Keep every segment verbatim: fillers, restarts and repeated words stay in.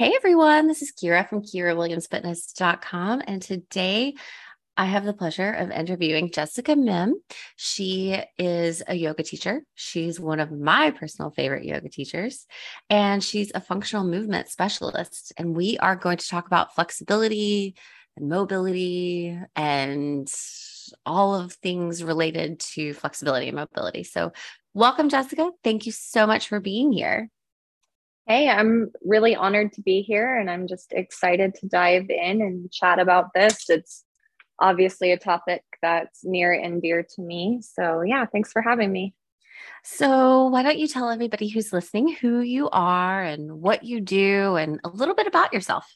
Hey everyone, this is Kira from Kira Williams Fitness dot com, and today I have the pleasure of interviewing Jessica Mim. She is a yoga teacher. She's one of my personal favorite yoga teachers, and she's a functional movement specialist, and we are going to talk about flexibility and mobility and all of things related to flexibility and mobility. So welcome, Jessica. Thank you so much for being here. Hey, I'm really honored to be here, and I'm just excited to dive in and chat about this. It's obviously a topic that's near and dear to me. So yeah, thanks for having me. So why don't you tell everybody who's listening who you are and what you do and a little bit about yourself?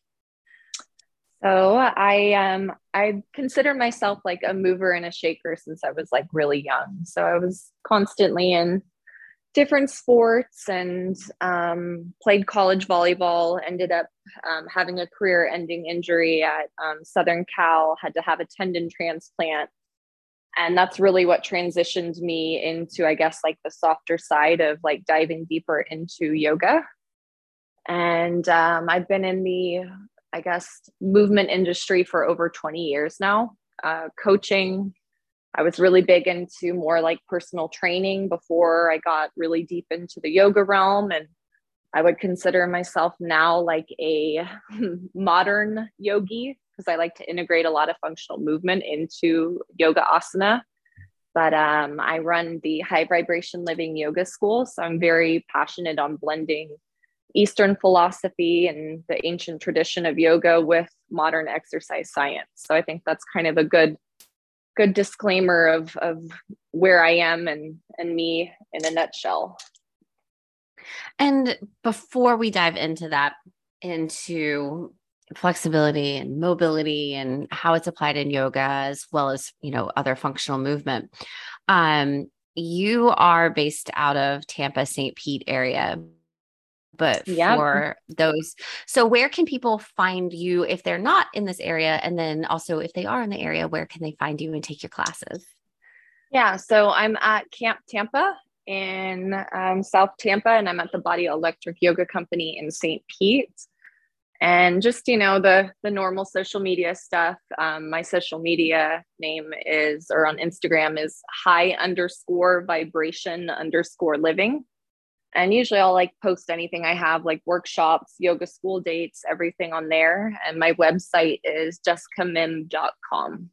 So I um I consider myself like a mover and a shaker since I was like really young. So I was constantly in different sports and um, played college volleyball, ended up um, having a career ending injury at um, Southern Cal, had to have a tendon transplant. And that's really what transitioned me into, I guess, like the softer side of like diving deeper into yoga. And um, I've been in the, I guess, movement industry for over twenty years now, uh, coaching. I was really big into more like personal training before I got really deep into the yoga realm. And I would consider myself now like a modern yogi because I like to integrate a lot of functional movement into yoga asana. But um, I run the High Vibration Living Yoga School. So I'm very passionate on blending Eastern philosophy and the ancient tradition of yoga with modern exercise science. So I think that's kind of a good good disclaimer of, of where I am and, and me in a nutshell. And before we dive into that, into flexibility and mobility and how it's applied in yoga, as well as, you know, other functional movement, um, you are based out of Tampa, Saint Pete area, but yep. for those, so where can people find you if they're not in this area? And then also if they are in the area, where can they find you and take your classes? Yeah. So I'm at Camp Tampa in um, South Tampa, and I'm at the Body Electric Yoga Company in Saint Pete, and just, you know, the, the normal social media stuff. Um, my social media name is, or on Instagram is high underscore vibration underscore living. And usually I'll like post anything I have, like workshops, yoga school dates, everything on there. And my website is jessica mim dot com.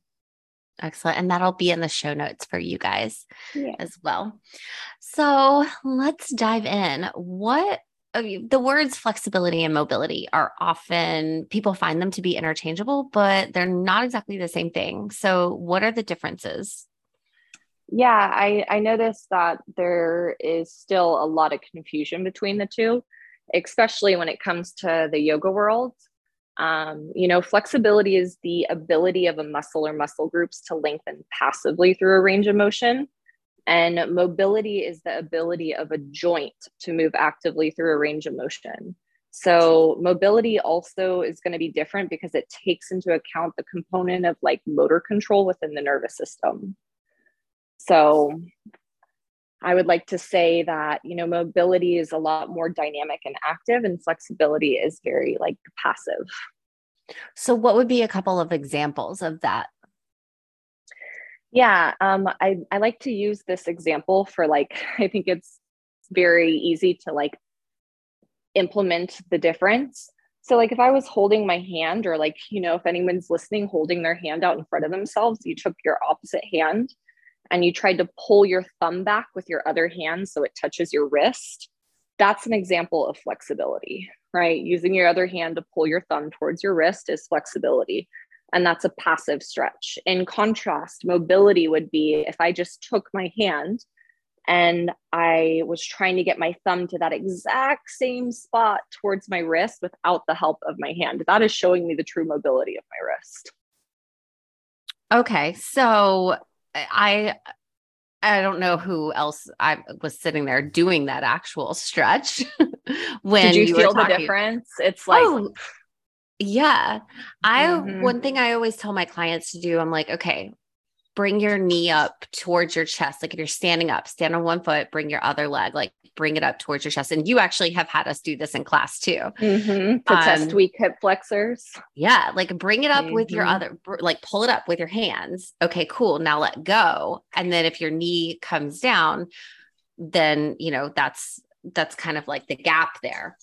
Excellent. And that'll be in the show notes for you guys yeah. as well. So let's dive in. What I mean, the words flexibility and mobility are often, people find them to be interchangeable, but they're not exactly the same thing. So what are the differences? Yeah, I, I noticed that there is still a lot of confusion between the two, especially when it comes to the yoga world. Um, you know, flexibility is the ability of a muscle or muscle groups to lengthen passively through a range of motion. And mobility is the ability of a joint to move actively through a range of motion. So mobility also is going to be different because it takes into account the component of like motor control within the nervous system. So I would like to say that, you know, mobility is a lot more dynamic and active, and flexibility is very like passive. So what would be a couple of examples of that? Yeah, um, I, I like to use this example for like, I think it's very easy to like implement the difference. So like if I was holding my hand, or like, you know, if anyone's listening, holding their hand out in front of themselves, you took your opposite hand and you tried to pull your thumb back with your other hand so it touches your wrist, that's an example of flexibility, right? Using your other hand to pull your thumb towards your wrist is flexibility. And that's a passive stretch. In contrast, mobility would be if I just took my hand and I was trying to get my thumb to that exact same spot towards my wrist without the help of my hand. That is showing me the true mobility of my wrist. Okay, so I, I don't know who else I was sitting there doing that actual stretch. When Did you, you feel the difference? It's like, oh, yeah, I, mm-hmm. one thing I always tell my clients to do, I'm like, okay, bring your knee up towards your chest. Like if you're standing up, stand on one foot, bring your other leg, like bring it up towards your chest. And you actually have had us do this in class too. Mm-hmm. To um, test weak hip flexors. Yeah. Like bring it up mm-hmm. with your other, like pull it up with your hands. Okay, cool. Now let go. And then if your knee comes down, then, you know, that's, that's kind of like the gap there.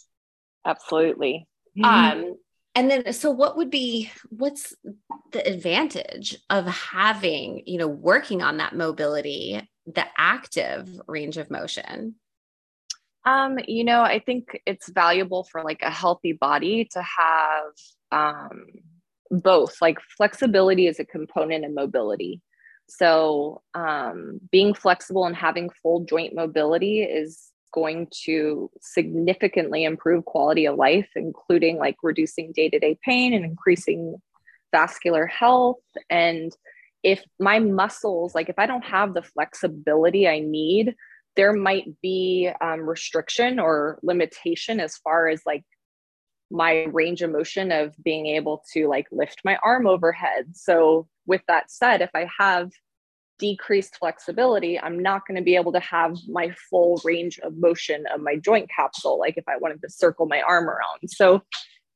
Absolutely. Mm-hmm. Um, And then, so what would be, what's the advantage of having, you know, working on that mobility, the active range of motion? Um, you know, I think it's valuable for like a healthy body to have um, both, like flexibility is a component of mobility. So um, being flexible and having full joint mobility is going to significantly improve quality of life, including like reducing day-to-day pain and increasing vascular health. And if my muscles, like if I don't have the flexibility I need, there might be um, restriction or limitation as far as like my range of motion of being able to like lift my arm overhead. So with that said, if I have decreased flexibility, I'm not going to be able to have my full range of motion of my joint capsule, like if I wanted to circle my arm around. So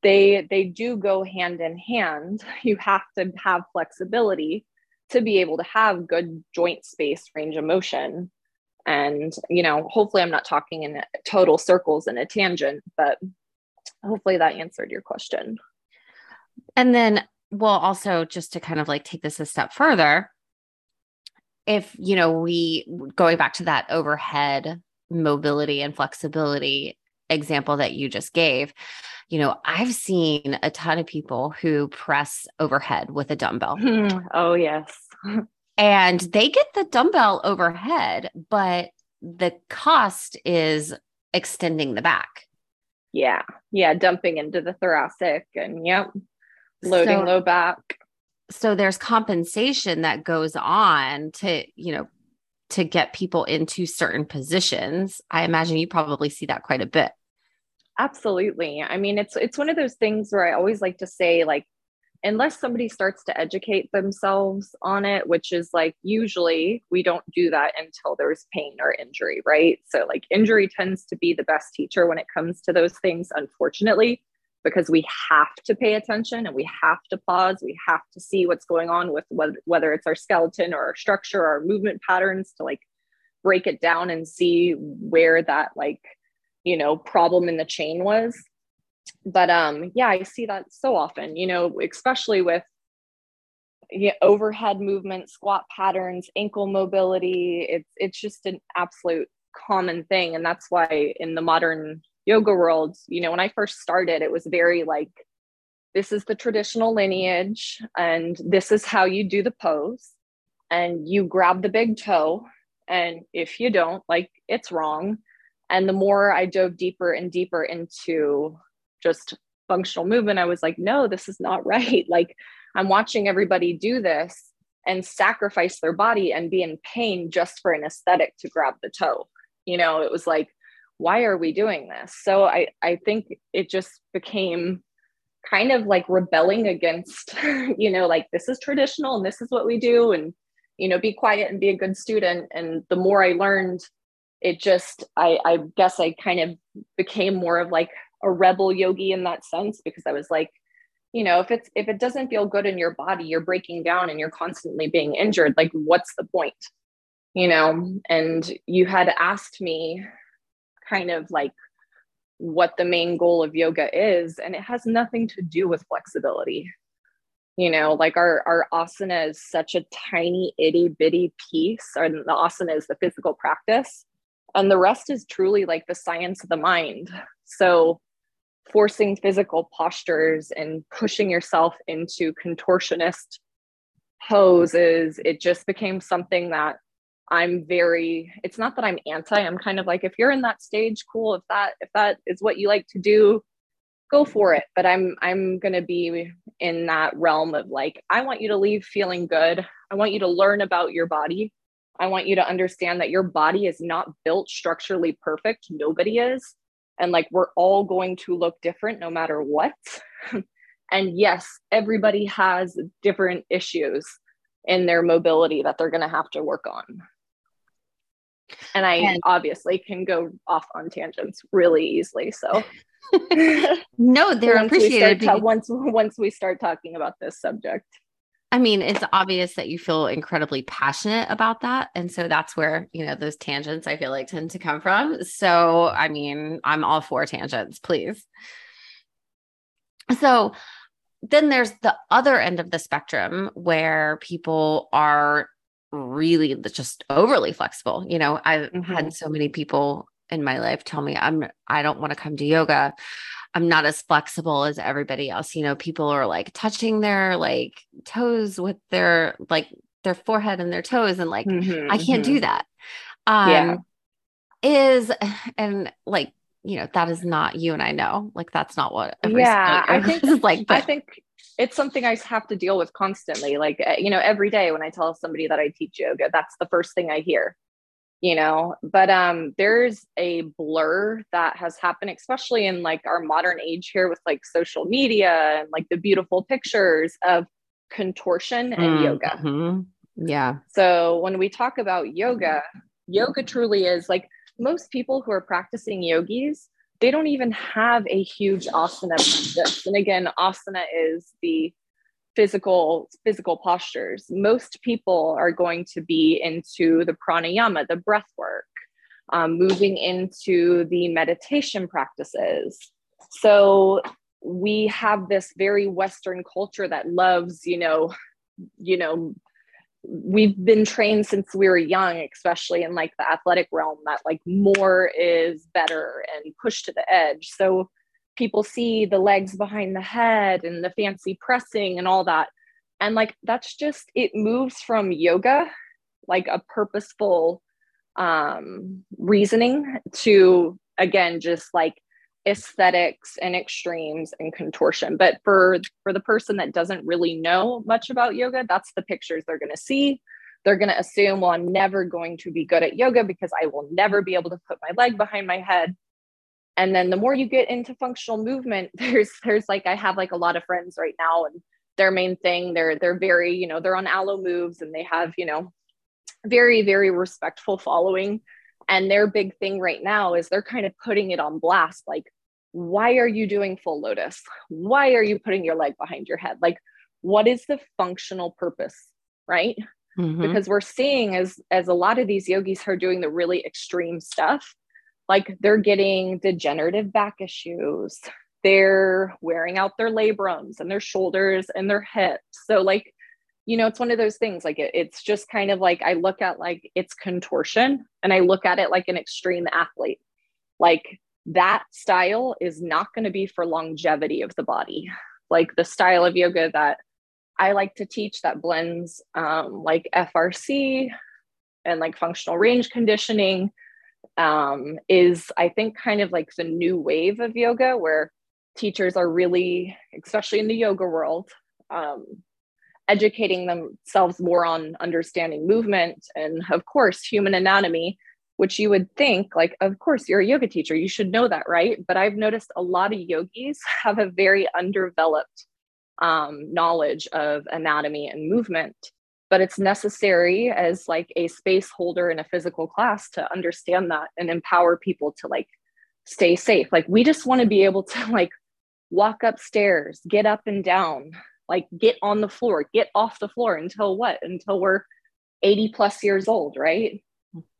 they they do go hand in hand. You have to have flexibility to be able to have good joint space range of motion. And, you know, hopefully I'm not talking in total circles and a tangent, but hopefully that answered your question. And then, well, also just to kind of like take this a step further, if, you know, we going back to that overhead mobility and flexibility example that you just gave, you know, I've seen a ton of people who press overhead with a dumbbell. Oh, yes. And they get the dumbbell overhead, but the cost is extending the back. Yeah. Yeah. Dumping into the thoracic and yep. Loading so- low back. So there's compensation that goes on to, you know, to get people into certain positions. I imagine you probably see that quite a bit. Absolutely. I mean, it's, it's one of those things where I always like to say, like, unless somebody starts to educate themselves on it, which is like, usually we don't do that until there's pain or injury, right? So like injury tends to be the best teacher when it comes to those things, unfortunately, because we have to pay attention and we have to pause. We have to see what's going on with whether, whether it's our skeleton or our structure, or our movement patterns, to like break it down and see where that like, you know, problem in the chain was. But um, yeah, I see that so often, you know, especially with you know, overhead movement, squat patterns, ankle mobility. It's, it's just an absolute common thing. And that's why in the modern yoga world, you know, when I first started, it was very like, this is the traditional lineage and this is how you do the pose and you grab the big toe. And if you don't, like, it's wrong. And the more I dove deeper and deeper into just functional movement, I was like, no, this is not right. Like I'm watching everybody do this and sacrifice their body and be in pain just for an aesthetic to grab the toe. You know, it was like, why are we doing this? So I, I think it just became kind of like rebelling against, you know, like this is traditional and this is what we do and, you know, be quiet and be a good student. And the more I learned, it just, I, I guess I kind of became more of like a rebel yogi in that sense, because I was like, you know, if it's, if it doesn't feel good in your body, you're breaking down and you're constantly being injured. Like, what's the point? You know, and you had asked me kind of like what the main goal of yoga is, and it has nothing to do with flexibility. You know, like our, our asana is such a tiny itty bitty piece, and the asana is the physical practice, and the rest is truly like the science of the mind. So forcing physical postures and pushing yourself into contortionist poses, it just became something that I'm very, it's not that I'm anti, I'm kind of like, if you're in that stage, cool. If that, if that is what you like to do, go for it. But I'm, I'm going to be in that realm of like, I want you to leave feeling good. I want you to learn about your body. I want you to understand that your body is not built structurally perfect. Nobody is. And like, we're all going to look different no matter what. And yes, everybody has different issues. in their mobility that they're going to have to work on. And I and- obviously can go off on tangents really easily. So no, they're once appreciated. We start ta- once, once we start talking about this subject. I mean, it's obvious that you feel incredibly passionate about that. And so that's where, you know, those tangents I feel like tend to come from. So, I mean, I'm all for tangents, please. So then there's the other end of the spectrum where people are really just overly flexible. You know, I've mm-hmm. had so many people in my life tell me, I'm, I don't want to come to yoga. I'm not as flexible as everybody else. You know, people are like touching their like toes with their, like their forehead and their toes. And like, mm-hmm, I can't mm-hmm. do that. Um, yeah. Is, and like, you know, that is not you. And I know like, that's not what, every yeah, I think is like, but I think it's something I have to deal with constantly. Like, you know, every day when I tell somebody that I teach yoga, that's the first thing I hear. You know, but um, there's a blur that has happened, especially in like our modern age here with like social media and like the beautiful pictures of contortion and mm, yoga. Mm-hmm. Yeah. So when we talk about yoga, yoga truly is like most people who are practicing yogis, they don't even have a huge asana practice. And again, asana is the physical, physical postures. Most people are going to be into the pranayama, the breath work, um, moving into the meditation practices. So we have this very Western culture that loves, you know, you know, we've been trained since we were young, especially in like the athletic realm, that like more is better and push to the edge. So people see the legs behind the head and the fancy pressing and all that. And like, that's just, it moves from yoga, like a purposeful um, reasoning to, again, just like aesthetics and extremes and contortion. But for, for the person that doesn't really know much about yoga, that's the pictures they're going to see. They're going to assume, well, I'm never going to be good at yoga because I will never be able to put my leg behind my head. And then the more you get into functional movement, there's, there's like, I have like a lot of friends right now and their main thing, they're, they're very, you know, they're on Allo Moves and they have, you know, very, very respectful following. And their big thing right now is they're kind of putting it on blast. Like, why are you doing full lotus? Why are you putting your leg behind your head? Like, what is the functional purpose, right? Mm-hmm. Because we're seeing as, as a lot of these yogis are doing the really extreme stuff, like they're getting degenerative back issues. They're wearing out their labrums and their shoulders and their hips. So like, you know, it's one of those things, like it, it's just kind of like, I look at like it's contortion and I look at it like an extreme athlete. Like that style is not going to be for longevity of the body. Like the style of yoga that I like to teach that blends um, like F R C and like functional range conditioning um, is I think kind of like the new wave of yoga where teachers are really, especially in the yoga world, um, educating themselves more on understanding movement and of course, human anatomy, which you would think like, of course, you're a yoga teacher, you should know that, right? But I've noticed a lot of yogis have a very underdeveloped, um, knowledge of anatomy and movement. But it's necessary as like a space holder in a physical class to understand that and empower people to like stay safe. Like we just want to be able to like walk upstairs, get up and down, like get on the floor, get off the floor until what? Until we're eighty plus years old, right?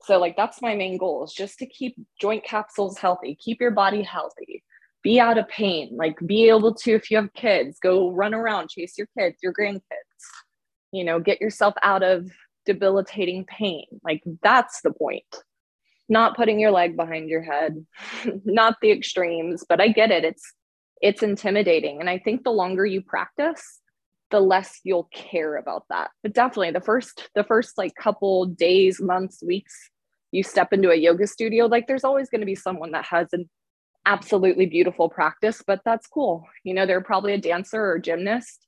So like that's my main goal is just to keep joint capsules healthy, keep your body healthy, be out of pain, like be able to, if you have kids, go run around, chase your kids, your grandkids. You know, get yourself out of debilitating pain. Like that's the point. Not putting your leg behind your head, not the extremes, but I get it. It's, it's intimidating. And I think the longer you practice, the less you'll care about that. But definitely the first, the first like couple days, months, weeks, you step into a yoga studio, like there's always going to be someone that has an absolutely beautiful practice, but that's cool. You know, they're probably a dancer or a gymnast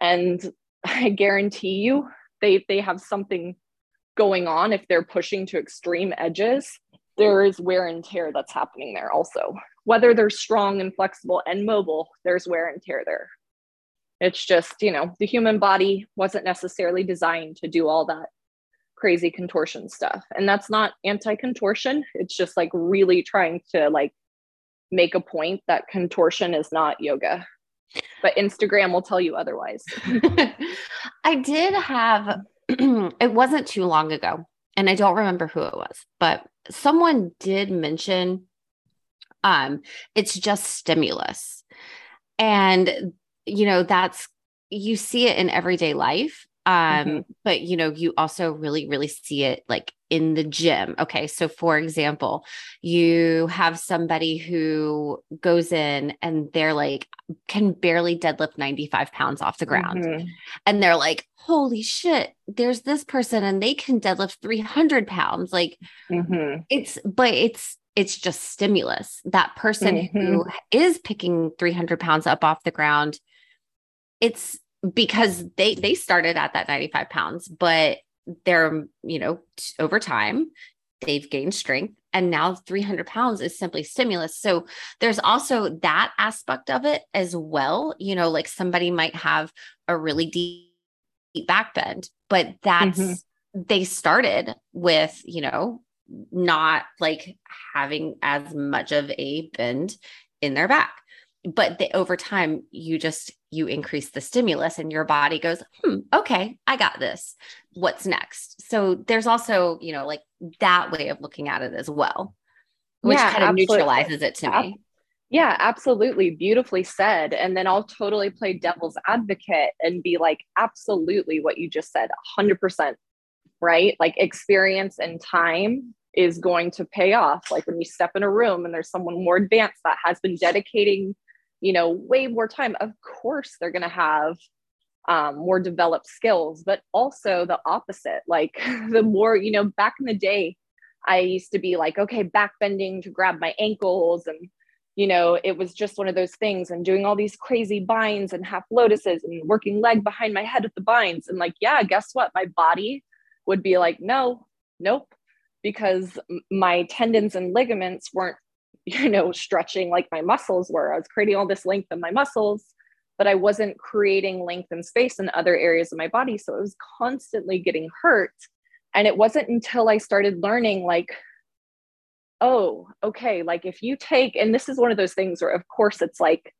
and I guarantee you they they have something going on. If they're pushing to extreme edges, there is wear and tear that's happening there also. Whether they're strong and flexible and mobile, there's wear and tear there. It's just, you know, the human body wasn't necessarily designed to do all that crazy contortion stuff. And that's not anti-contortion. It's just like really trying to like make a point that contortion is not yoga. But Instagram will tell you otherwise. I did have, it wasn't too long ago, and I don't remember who it was, but someone did mention um, it's just stimulus. And, you know, that's, you see it in everyday life. Um, mm-hmm. But, you know, you also really, really see it like in the gym. Okay. So for example, you have somebody who goes in and they're like, can barely deadlift ninety-five pounds off the ground. Mm-hmm. And they're like, holy shit, there's this person and they can deadlift three hundred pounds. Like mm-hmm. it's, but it's, it's just stimulus. That person mm-hmm. who is picking three hundred pounds up off the ground, it's, because they, they started at that ninety-five pounds, but they're, you know, over time they've gained strength and now three hundred pounds is simply stimulus. So there's also that aspect of it as well. You know, like somebody might have a really deep, deep back bend, but that's, mm-hmm. they started with, you know, not like having as much of a bend in their back. But they, over time, you just, you increase the stimulus and your body goes, hmm, okay, I got this. What's next? So there's also, you know, like that way of looking at it as well, which yeah, kind of absolutely. Neutralizes it to yeah. me. Yeah, absolutely. Beautifully said. And then I'll totally play devil's advocate and be like, absolutely what you just said, one hundred percent, right? Like experience and time is going to pay off. Like when you step in a room and there's someone more advanced that has been dedicating, you know, way more time, of course they're going to have um, more developed skills, but also the opposite, like the more, you know, back in the day, I used to be like, okay, back bending to grab my ankles. And, you know, it was just one of those things and doing all these crazy binds and half lotuses and working leg behind my head at the binds. And like, yeah, guess what? My body would be like, no, nope. Because my tendons and ligaments weren't, you know, stretching like my muscles were. I was creating all this length in my muscles, but I wasn't creating length and space in other areas of my body. So I was constantly getting hurt. And it wasn't until I started learning like, oh, okay. Like if you take, and this is one of those things where of course it's like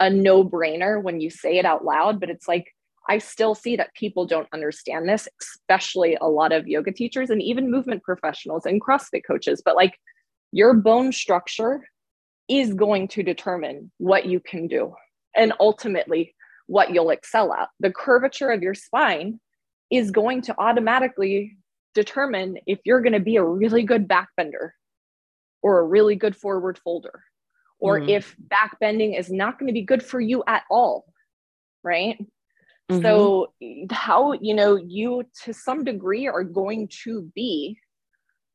a no-brainer when you say it out loud, but it's like, I still see that people don't understand this, especially a lot of yoga teachers and even movement professionals and CrossFit coaches, but like your bone structure is going to determine what you can do and ultimately what you'll excel at. The curvature of your spine is going to automatically determine if you're going to be a really good backbender or a really good forward folder, or mm-hmm. if backbending is not going to be good for you at all, right? Mm-hmm. So how, you know, you to some degree are going to be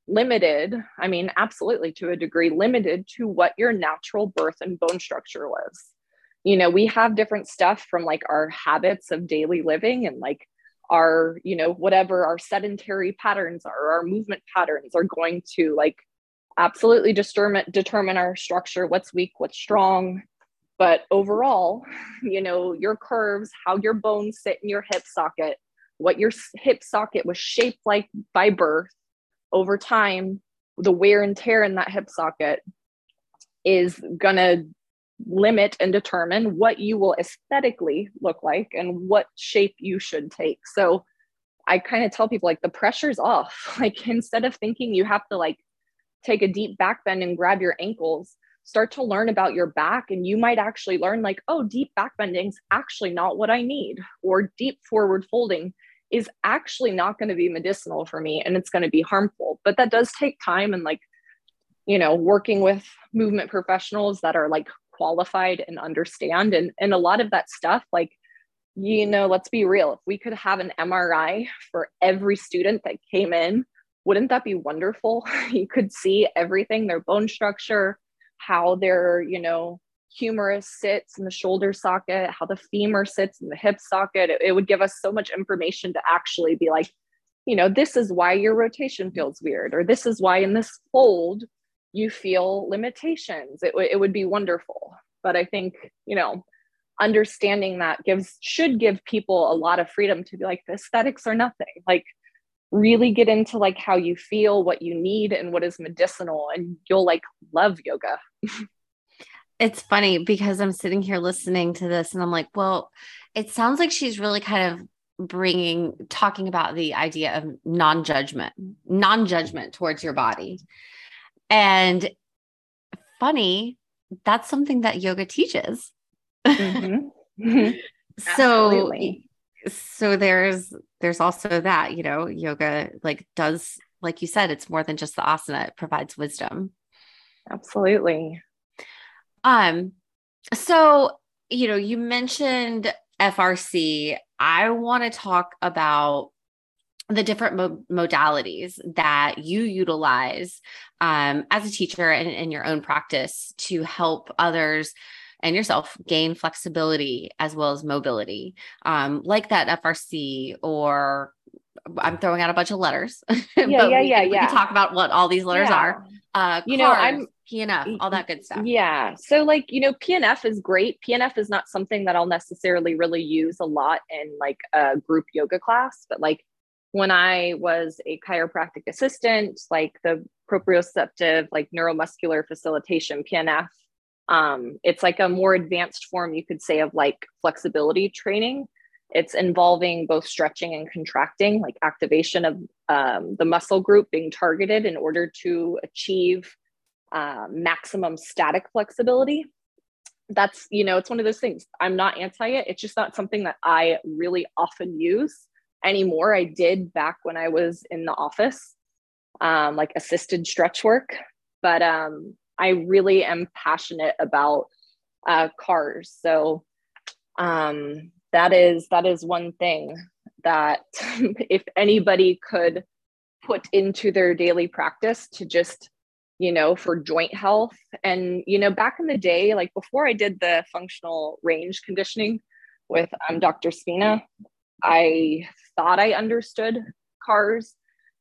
limited. I mean, absolutely to a degree limited to what your natural birth and bone structure was. You know, we have different stuff from like our habits of daily living and like our, you know, whatever our sedentary patterns are, our movement patterns are going to like absolutely determine, determine our structure, what's weak, what's strong. But overall, you know, your curves, how your bones sit in your hip socket, what your hip socket was shaped like by birth, over time, the wear and tear in that hip socket is going to limit and determine what you will aesthetically look like and what shape you should take. So I kind of tell people like the pressure's off. Like instead of thinking you have to like take a deep back bend and grab your ankles, start to learn about your back. And you might actually learn like, oh, deep back bending is actually not what I need, or deep forward folding is actually not going to be medicinal for me and it's going to be harmful. But that does take time and like, you know, working with movement professionals that are like qualified and understand. And, and a lot of that stuff, like, you know, let's be real. If we could have an M R I for every student that came in, wouldn't that be wonderful? You could see everything, their bone structure, how their, you know, humerus sits in the shoulder socket, how the femur sits in the hip socket. It, it would give us so much information to actually be like, you know, this is why your rotation feels weird, or this is why in this fold you feel limitations. It, w- it would be wonderful. But I think, you know, understanding that gives, should give people a lot of freedom to be like, the aesthetics are nothing. Like, really get into like how you feel, what you need, and what is medicinal, and you'll like love yoga. It's funny because I'm sitting here listening to this and I'm like, well, it sounds like she's really kind of bringing, talking about the idea of non-judgment, non-judgment towards your body. And funny, that's something that yoga teaches. Mm-hmm. Mm-hmm. So, so there's, there's also that, you know, yoga like does, like you said, it's more than just the asana. It provides wisdom. Absolutely. Um, so, you know, you mentioned F R C. I want to talk about the different mo- modalities that you utilize, um, as a teacher and in your own practice to help others and yourself gain flexibility as well as mobility, um, like that F R C, or I'm throwing out a bunch of letters. Yeah, yeah, we, yeah, we yeah. can talk about what all these letters yeah. are. Uh, you know, I'm P N F, all that good stuff. Yeah. So like, you know, P N F is great. P N F is not something that I'll necessarily really use a lot in like a group yoga class, but like when I was a chiropractic assistant, like the proprioceptive, like neuromuscular facilitation, P N F, um, it's like a more advanced form, you could say, of like flexibility training. It's involving both stretching and contracting, like activation of um, the muscle group being targeted in order to achieve uh, maximum static flexibility. That's, you know, it's one of those things. I'm not anti it. It's just not something that I really often use anymore. I did back when I was in the office, um, like assisted stretch work. But um, I really am passionate about uh, C A R S. So, um, That is, that is one thing that if anybody could put into their daily practice to just, you know, for joint health. And, you know, back in the day, like before I did the functional range conditioning with um, Doctor Spina, I thought I understood C A R S,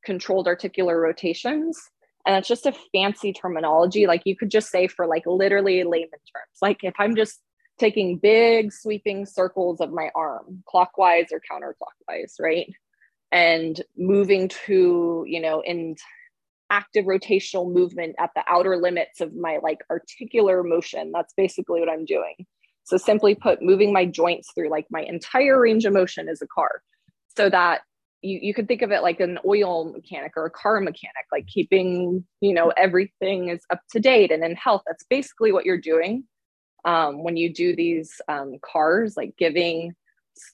controlled articular rotations. And that's just a fancy terminology. Like you could just say for like literally layman terms, like if I'm just taking big sweeping circles of my arm clockwise or counterclockwise, right? And moving to, you know, in active rotational movement at the outer limits of my like articular motion. That's basically what I'm doing. So simply put, moving my joints through like my entire range of motion is a C A R. So that you, you could think of it like an oil mechanic or a car mechanic, like keeping, you know, everything is up to date and in health. That's basically what you're doing. Um, when you do these um, C A R S, like giving,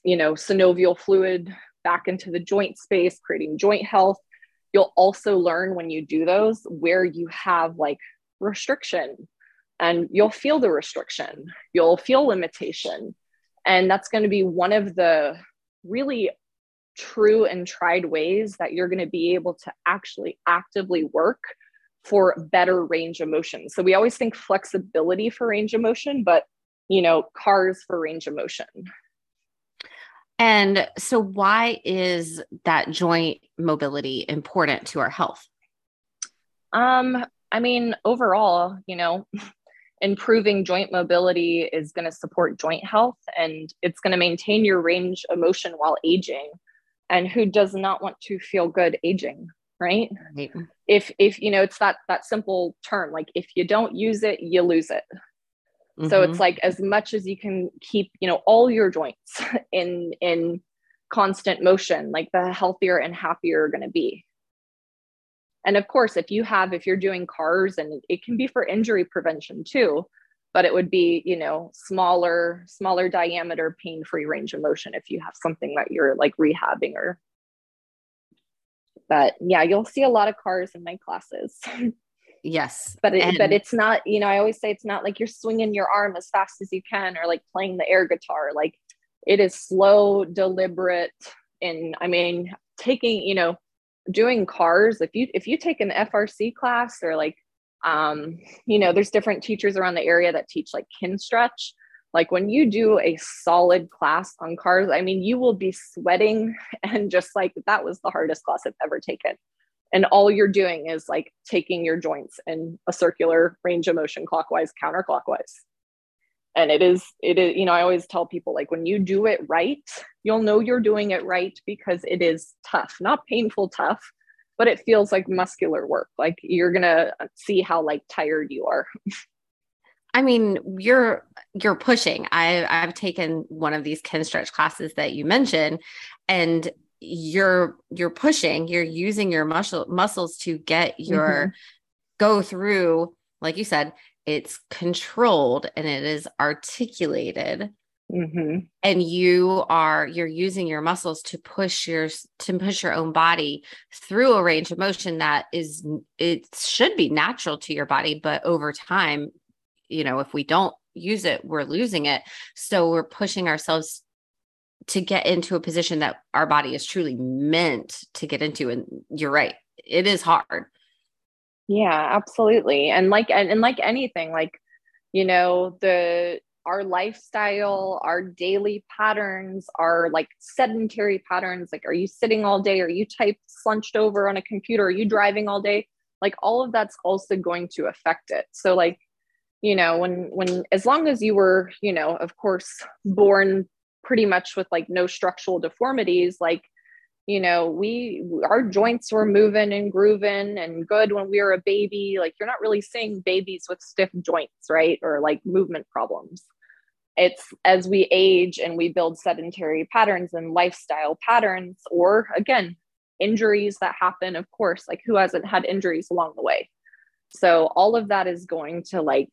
you know, synovial fluid back into the joint space, creating joint health. You'll also learn when you do those where you have like restriction, and you'll feel the restriction, you'll feel limitation. And that's going to be one of the really true and tried ways that you're going to be able to actually actively work for better range of motion. So we always think flexibility for range of motion, but you know, C A R S for range of motion. And so why is that joint mobility important to our health? Um, I mean, overall, you know, improving joint mobility is going to support joint health, and it's going to maintain your range of motion while aging. And who does not want to feel good aging? Right? right? If, if, you know, it's that, that simple term, like if you don't use it, you lose it. Mm-hmm. So it's like, as much as you can keep, you know, all your joints in, in constant motion, like the healthier and happier you're going to be. And of course, if you have, if you're doing C A R S, and it can be for injury prevention too, but it would be, you know, smaller, smaller diameter, pain-free range of motion if you have something that you're like rehabbing or. But yeah, you'll see a lot of C A R S in my classes. Yes. But it, but it's not, you know, I always say it's not like you're swinging your arm as fast as you can or like playing the air guitar. Like it is slow, deliberate. And I mean, taking, you know, doing C A R S, if you, if you take an F R C class or like, um, you know, there's different teachers around the area that teach like kin stretch. Like when you do a solid class on C A R S, I mean, you will be sweating and just like, that was the hardest class I've ever taken. And all you're doing is like taking your joints in a circular range of motion, clockwise, counterclockwise. And it is, it is, you know, I always tell people, like, when you do it right, you'll know you're doing it right, because it is tough, not painful tough, but it feels like muscular work. Like, you're going to see how, like, tired you are. I mean, you're, you're pushing. I I've taken one of these kin stretch classes that you mentioned, and you're, you're pushing, you're using your muscle muscles to get your, mm-hmm. go through, like you said, it's controlled and it is articulated, mm-hmm. and you are, you're using your muscles to push your, to push your own body through a range of motion that is, it should be natural to your body. But over time, you know, if we don't use it, we're losing it. So we're pushing ourselves to get into a position that our body is truly meant to get into. And you're right. It is hard. Yeah, absolutely. And like, and, and like anything, like, you know, the, our lifestyle, our daily patterns, our like sedentary patterns, like, are you sitting all day? Are you type slunched over on a computer? Are you driving all day? Like, all of that's also going to affect it. So like, you know, when, when, as long as you were, you know, of course, born pretty much with like no structural deformities, like, you know, we, our joints were moving and grooving and good when we were a baby. Like, you're not really seeing babies with stiff joints, right? Or like movement problems. It's as we age and we build sedentary patterns and lifestyle patterns, or again, injuries that happen, of course, like who hasn't had injuries along the way? So all of that is going to, like,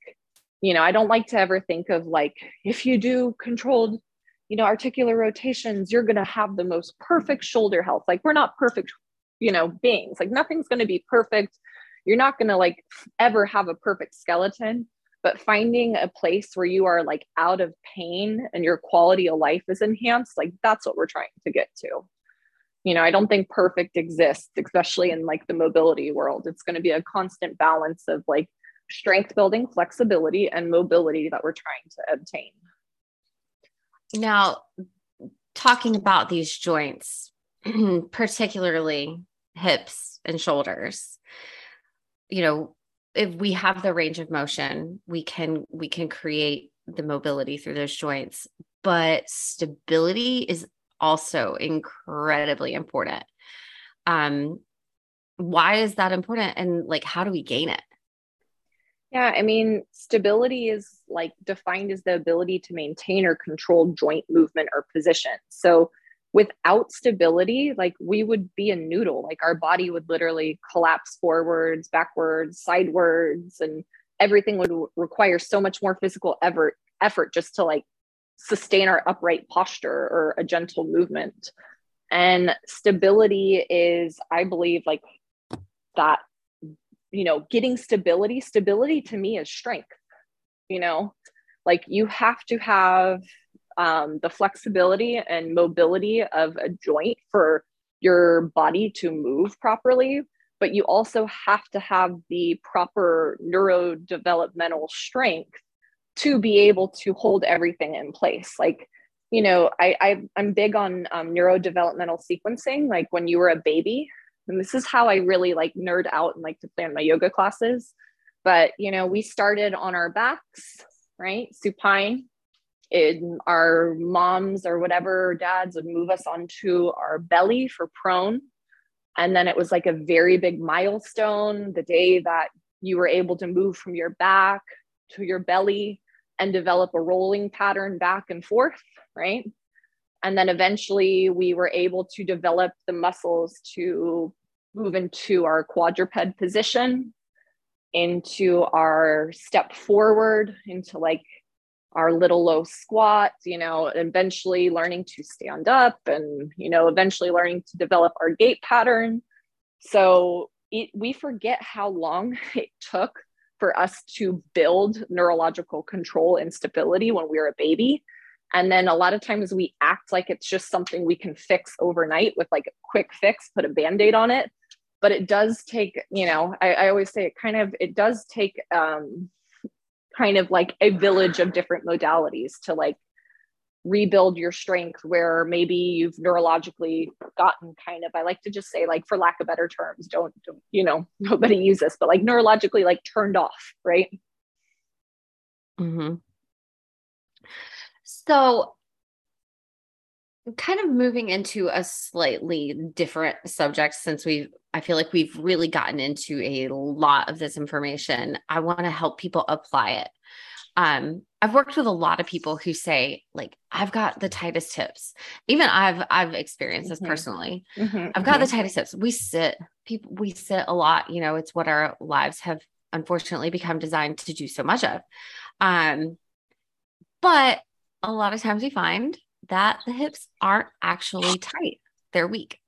you know, I don't like to ever think of like, if you do controlled, you know, articular rotations, you're going to have the most perfect shoulder health. Like, we're not perfect, you know, beings. Like, nothing's going to be perfect. You're not going to like ever have a perfect skeleton, but finding a place where you are like out of pain and your quality of life is enhanced. Like, that's what we're trying to get to. You know, I don't think perfect exists, especially in like the mobility world. It's going to be a constant balance of like strength building, flexibility, and mobility that we're trying to obtain. Now, talking about these joints, particularly hips and shoulders, you know, if we have the range of motion, we can, we can create the mobility through those joints, but stability is also incredibly important. Um, why is that important? And like, how do we gain it? Yeah, I mean, stability is like defined as the ability to maintain or control joint movement or position. So without stability, like, we would be a noodle. Like, our body would literally collapse forwards, backwards, sidewards, and everything would require so much more physical effort, effort just to like sustain our upright posture or a gentle movement. And stability is, I believe, like that, you know, getting stability, stability to me is strength. You know, like, you have to have um, the flexibility and mobility of a joint for your body to move properly, but you also have to have the proper neurodevelopmental strength to be able to hold everything in place. Like, you know, I, I I'm big on um, neurodevelopmental sequencing. Like, when you were a baby, and this is how I really like nerd out and like to plan my yoga classes. But, you know, we started on our backs, right? Supine. In our moms or whatever, dads would move us onto our belly for prone. And then it was like a very big milestone, the day that you were able to move from your back to your belly and develop a rolling pattern back and forth, right? And then eventually we were able to develop the muscles to move into our quadruped position, into our step forward, into like our little low squat, you know, eventually learning to stand up and, you know, eventually learning to develop our gait pattern. So it, we forget how long it took for us to build neurological control and stability when we were a baby. And then a lot of times we act like it's just something we can fix overnight with like a quick fix, put a Band-Aid on it. But it does take, you know, I, I always say it kind of, it does take um, kind of like a village of different modalities to like rebuild your strength where maybe you've neurologically gotten kind of, I like to just say like, for lack of better terms, don't, don't you know, nobody use this, but like neurologically like turned off, right? Mm-hmm. So kind of moving into a slightly different subject, since we've, I feel like we've really gotten into a lot of this information. I want to help people apply it. Um, I've worked with a lot of people who say, like, I've got the tightest hips. Even I've, I've experienced this mm-hmm. personally. Mm-hmm. I've got mm-hmm. the tightest hips. We sit people, we sit a lot, you know, it's what our lives have unfortunately become designed to do so much of. Um, but a lot of times we find that the hips aren't actually tight. They're weak.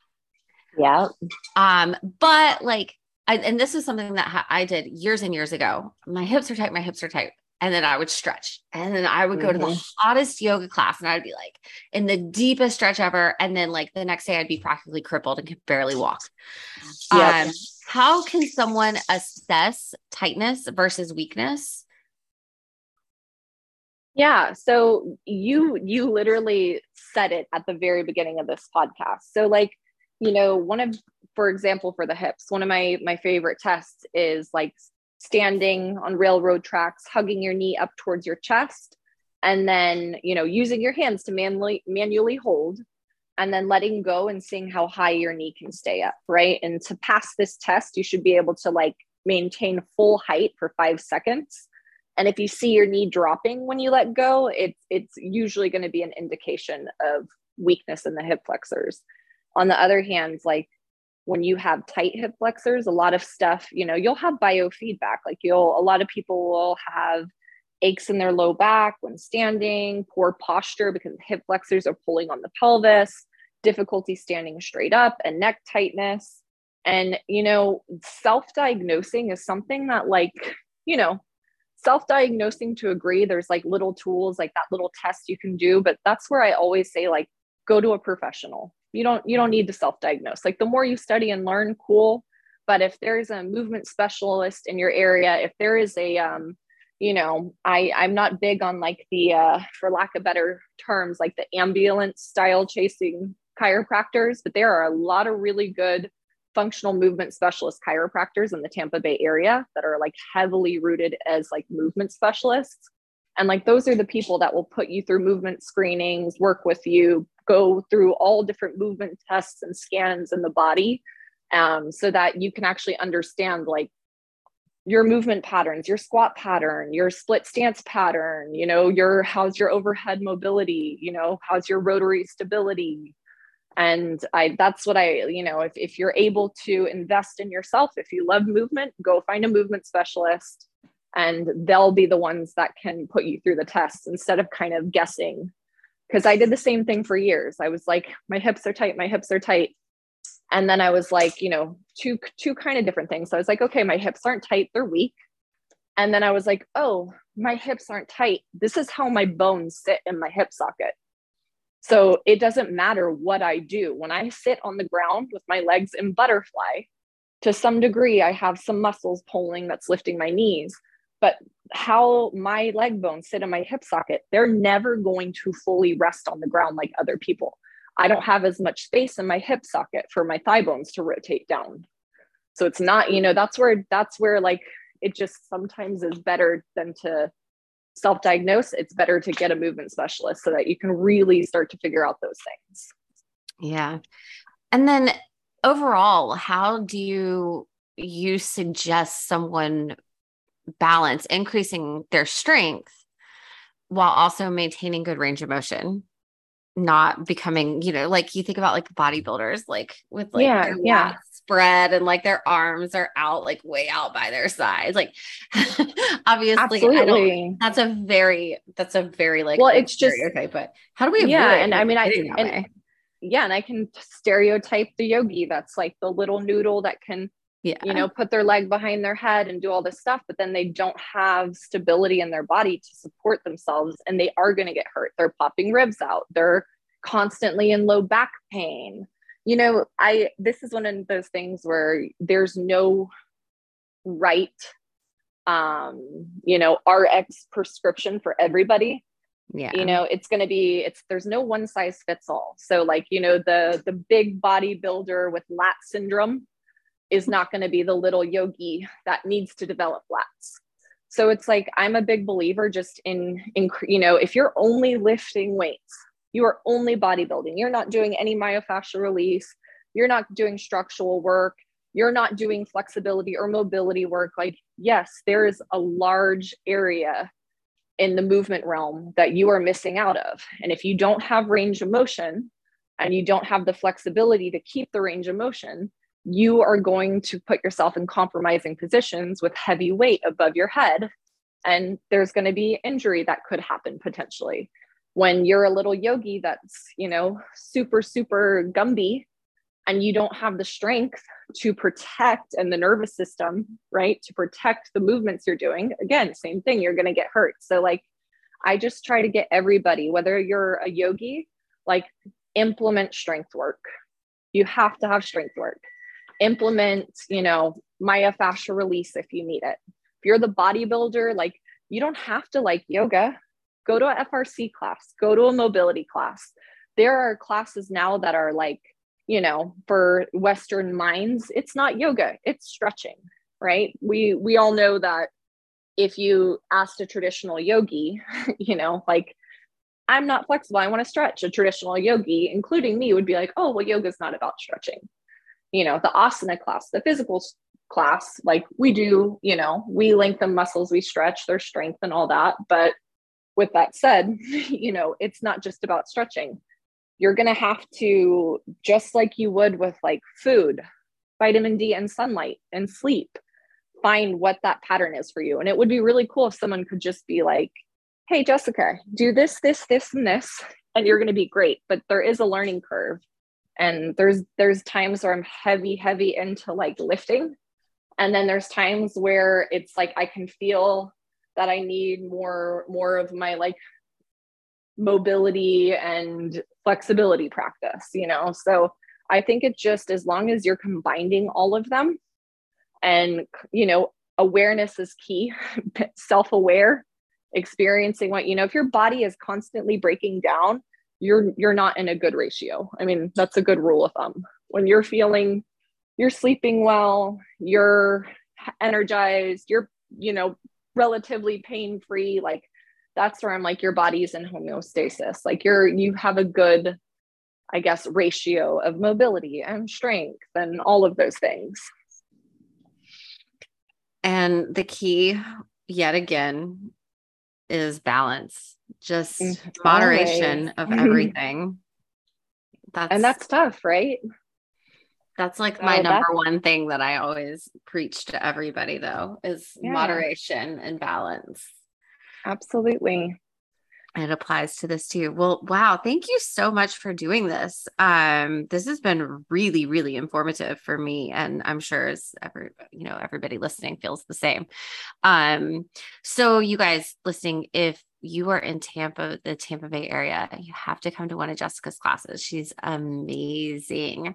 Yeah. Um, but like, I, and this is something that ha- I did years and years ago. My hips are tight. My hips are tight. And then I would stretch, and then I would go mm-hmm. to the hottest yoga class, and I'd be like in the deepest stretch ever. And then like the next day I'd be practically crippled and could barely walk. Yep. Um, how can someone assess tightness versus weakness? Yeah. So you, you literally said it at the very beginning of this podcast. So like, you know, one of, for example, for the hips, one of my, my favorite tests is like standing on railroad tracks, hugging your knee up towards your chest, and then, you know, using your hands to manually manually hold, and then letting go and seeing how high your knee can stay up, right? And to pass this test, you should be able to like maintain full height for five seconds. And if you see your knee dropping when you let go, it, it's usually going to be an indication of weakness in the hip flexors. On the other hand, like, when you have tight hip flexors, a lot of stuff, you know, you'll have biofeedback. Like you'll, a lot of people will have aches in their low back when standing, poor posture because hip flexors are pulling on the pelvis, difficulty standing straight up, and neck tightness. And, you know, self-diagnosing is something that like, you know, self-diagnosing to agree, there's like little tools, like that little test you can do, but that's where I always say, like, go to a professional. You don't, you don't need to self-diagnose. Like the more you study and learn, cool. But if there's a movement specialist in your area, if there is a, um, you know, I, I'm not big on like the, uh, for lack of better terms, like the ambulance style chasing chiropractors, but there are a lot of really good functional movement specialist chiropractors in the Tampa Bay area that are like heavily rooted as like movement specialists. And like, those are the people that will put you through movement screenings, work with you, go through all different movement tests and scans in the body, um, so that you can actually understand like your movement patterns, your squat pattern, your split stance pattern, you know, your, how's your overhead mobility, you know, how's your rotary stability. And I, that's what I, you know, if, if you're able to invest in yourself, if you love movement, go find a movement specialist, and they'll be the ones that can put you through the tests instead of kind of guessing. Because I did the same thing for years. I was like, my hips are tight, my hips are tight. And then I was like, you know, two, two kind of different things. So I was like, okay, my hips aren't tight, they're weak. And then I was like, oh, my hips aren't tight. This is how my bones sit in my hip socket. So it doesn't matter what I do. When I sit on the ground with my legs in butterfly, to some degree, I have some muscles pulling that's lifting my knees. But how my leg bones sit in my hip socket, they're never going to fully rest on the ground like other people. I don't have as much space in my hip socket for my thigh bones to rotate down. So it's not, you know, that's where, that's where like, it just sometimes is better than to self-diagnose. It's better to get a movement specialist so that you can really start to figure out those things. Yeah. And then overall, how do you, you suggest someone balance increasing their strength while also maintaining good range of motion, not becoming, you know, like you think about like bodybuilders, like with like yeah, their yeah. spread and like their arms are out, like way out by their sides. Like obviously I don't, that's a very, that's a very like, well, it's just, okay, but how do we, yeah. And I mean, I and, yeah. And I can stereotype the yogi. That's like the little noodle that can, Yeah. you know, put their leg behind their head and do all this stuff, but then they don't have stability in their body to support themselves. And they are going to get hurt. They're popping ribs out. They're constantly in low back pain. You know, I, this is one of those things where there's no right, um, you know, R X prescription for everybody. Yeah. You know, it's going to be, it's, there's no one size fits all. So like, you know, the, the big bodybuilder with lat syndrome is not going to be the little yogi that needs to develop lats. So it's like, I'm a big believer just in, in, you know, if you're only lifting weights, you are only bodybuilding, you're not doing any myofascial release, you're not doing structural work, you're not doing flexibility or mobility work. Like, yes, there is a large area in the movement realm that you are missing out of. And if you don't have range of motion and you don't have the flexibility to keep the range of motion, you are going to put yourself in compromising positions with heavy weight above your head. And there's going to be injury that could happen potentially. When you're a little yogi that's, you know, super, super Gumby, and you don't have the strength to protect and the nervous system, right, to protect the movements you're doing, again, same thing, you're going to get hurt. So like, I just try to get everybody, whether you're a yogi, like implement strength work. You have to have strength work. Implement, you know, myofascial release if you need it. If you're the bodybuilder, like you don't have to like yoga, go to an F R C class, go to a mobility class. There are classes now that are like, you know, for Western minds, it's not yoga, it's stretching, right? We, we all know that if you asked a traditional yogi, you know, like, I'm not flexible, I want to stretch, a traditional yogi, including me, would be like, oh, well, yoga's not about stretching. You know, the asana class, the physical class, like we do, you know, we lengthen muscles, we stretch their strength and all that. But with that said, you know, it's not just about stretching. You're going to have to, just like you would with like food, vitamin D and sunlight and sleep, find what that pattern is for you. And it would be really cool if someone could just be like, hey, Jessica, do this, this, this, and this, and you're going to be great. But there is a learning curve. And there's, there's times where I'm heavy, heavy into like lifting. And then there's times where it's like, I can feel that I need more, more of my like mobility and flexibility practice, you know? So I think it just, as long as you're combining all of them and, you know, awareness is key, self-aware, experiencing what, you know, if your body is constantly breaking down, you're, you're not in a good ratio. I mean, that's a good rule of thumb. When you're feeling, you're sleeping well, you're energized, you're, you know, relatively pain-free, like that's where I'm like, your body's in homeostasis. Like you're, you have a good, I guess, ratio of mobility and strength and all of those things. And the key yet again is balance. Just moderation of everything. That's and that's tough, right? That's like my oh, number one thing that I always preach to everybody though, is yeah. moderation and balance. Absolutely. It applies to this too. Well, wow. Thank you so much for doing this. Um, this has been really, really informative for me. And I'm sure as every, you know, everybody listening feels the same. Um, so you guys listening, if you are in Tampa, the Tampa Bay area, you have to come to one of Jessica's classes. She's amazing.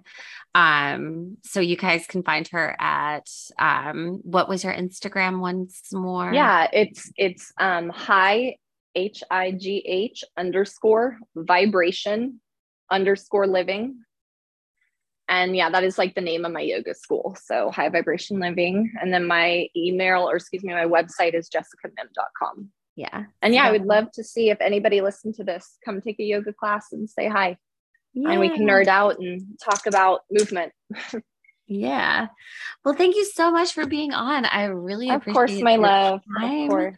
Um, so you guys can find her at, um, what was her Instagram once more? Yeah, it's, it's, um, high H I G H underscore vibration underscore living. And yeah, that is like the name of my yoga school. So High Vibration Living. And then my email, or excuse me, my website is jessica mim dot com. Yeah. And yeah, I would love to see if anybody listened to this, come take a yoga class and say hi. Yeah. And we can nerd out and talk about movement. Yeah. Well, thank you so much for being on. I really appreciate it. Of course, my love. Of course.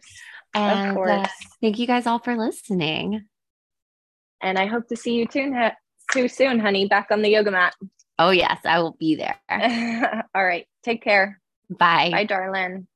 And, of course. Uh, thank you guys all for listening. And I hope to see you too, too soon, honey, back on the yoga mat. Oh, yes. I will be there. All right. Take care. Bye. Bye, darling.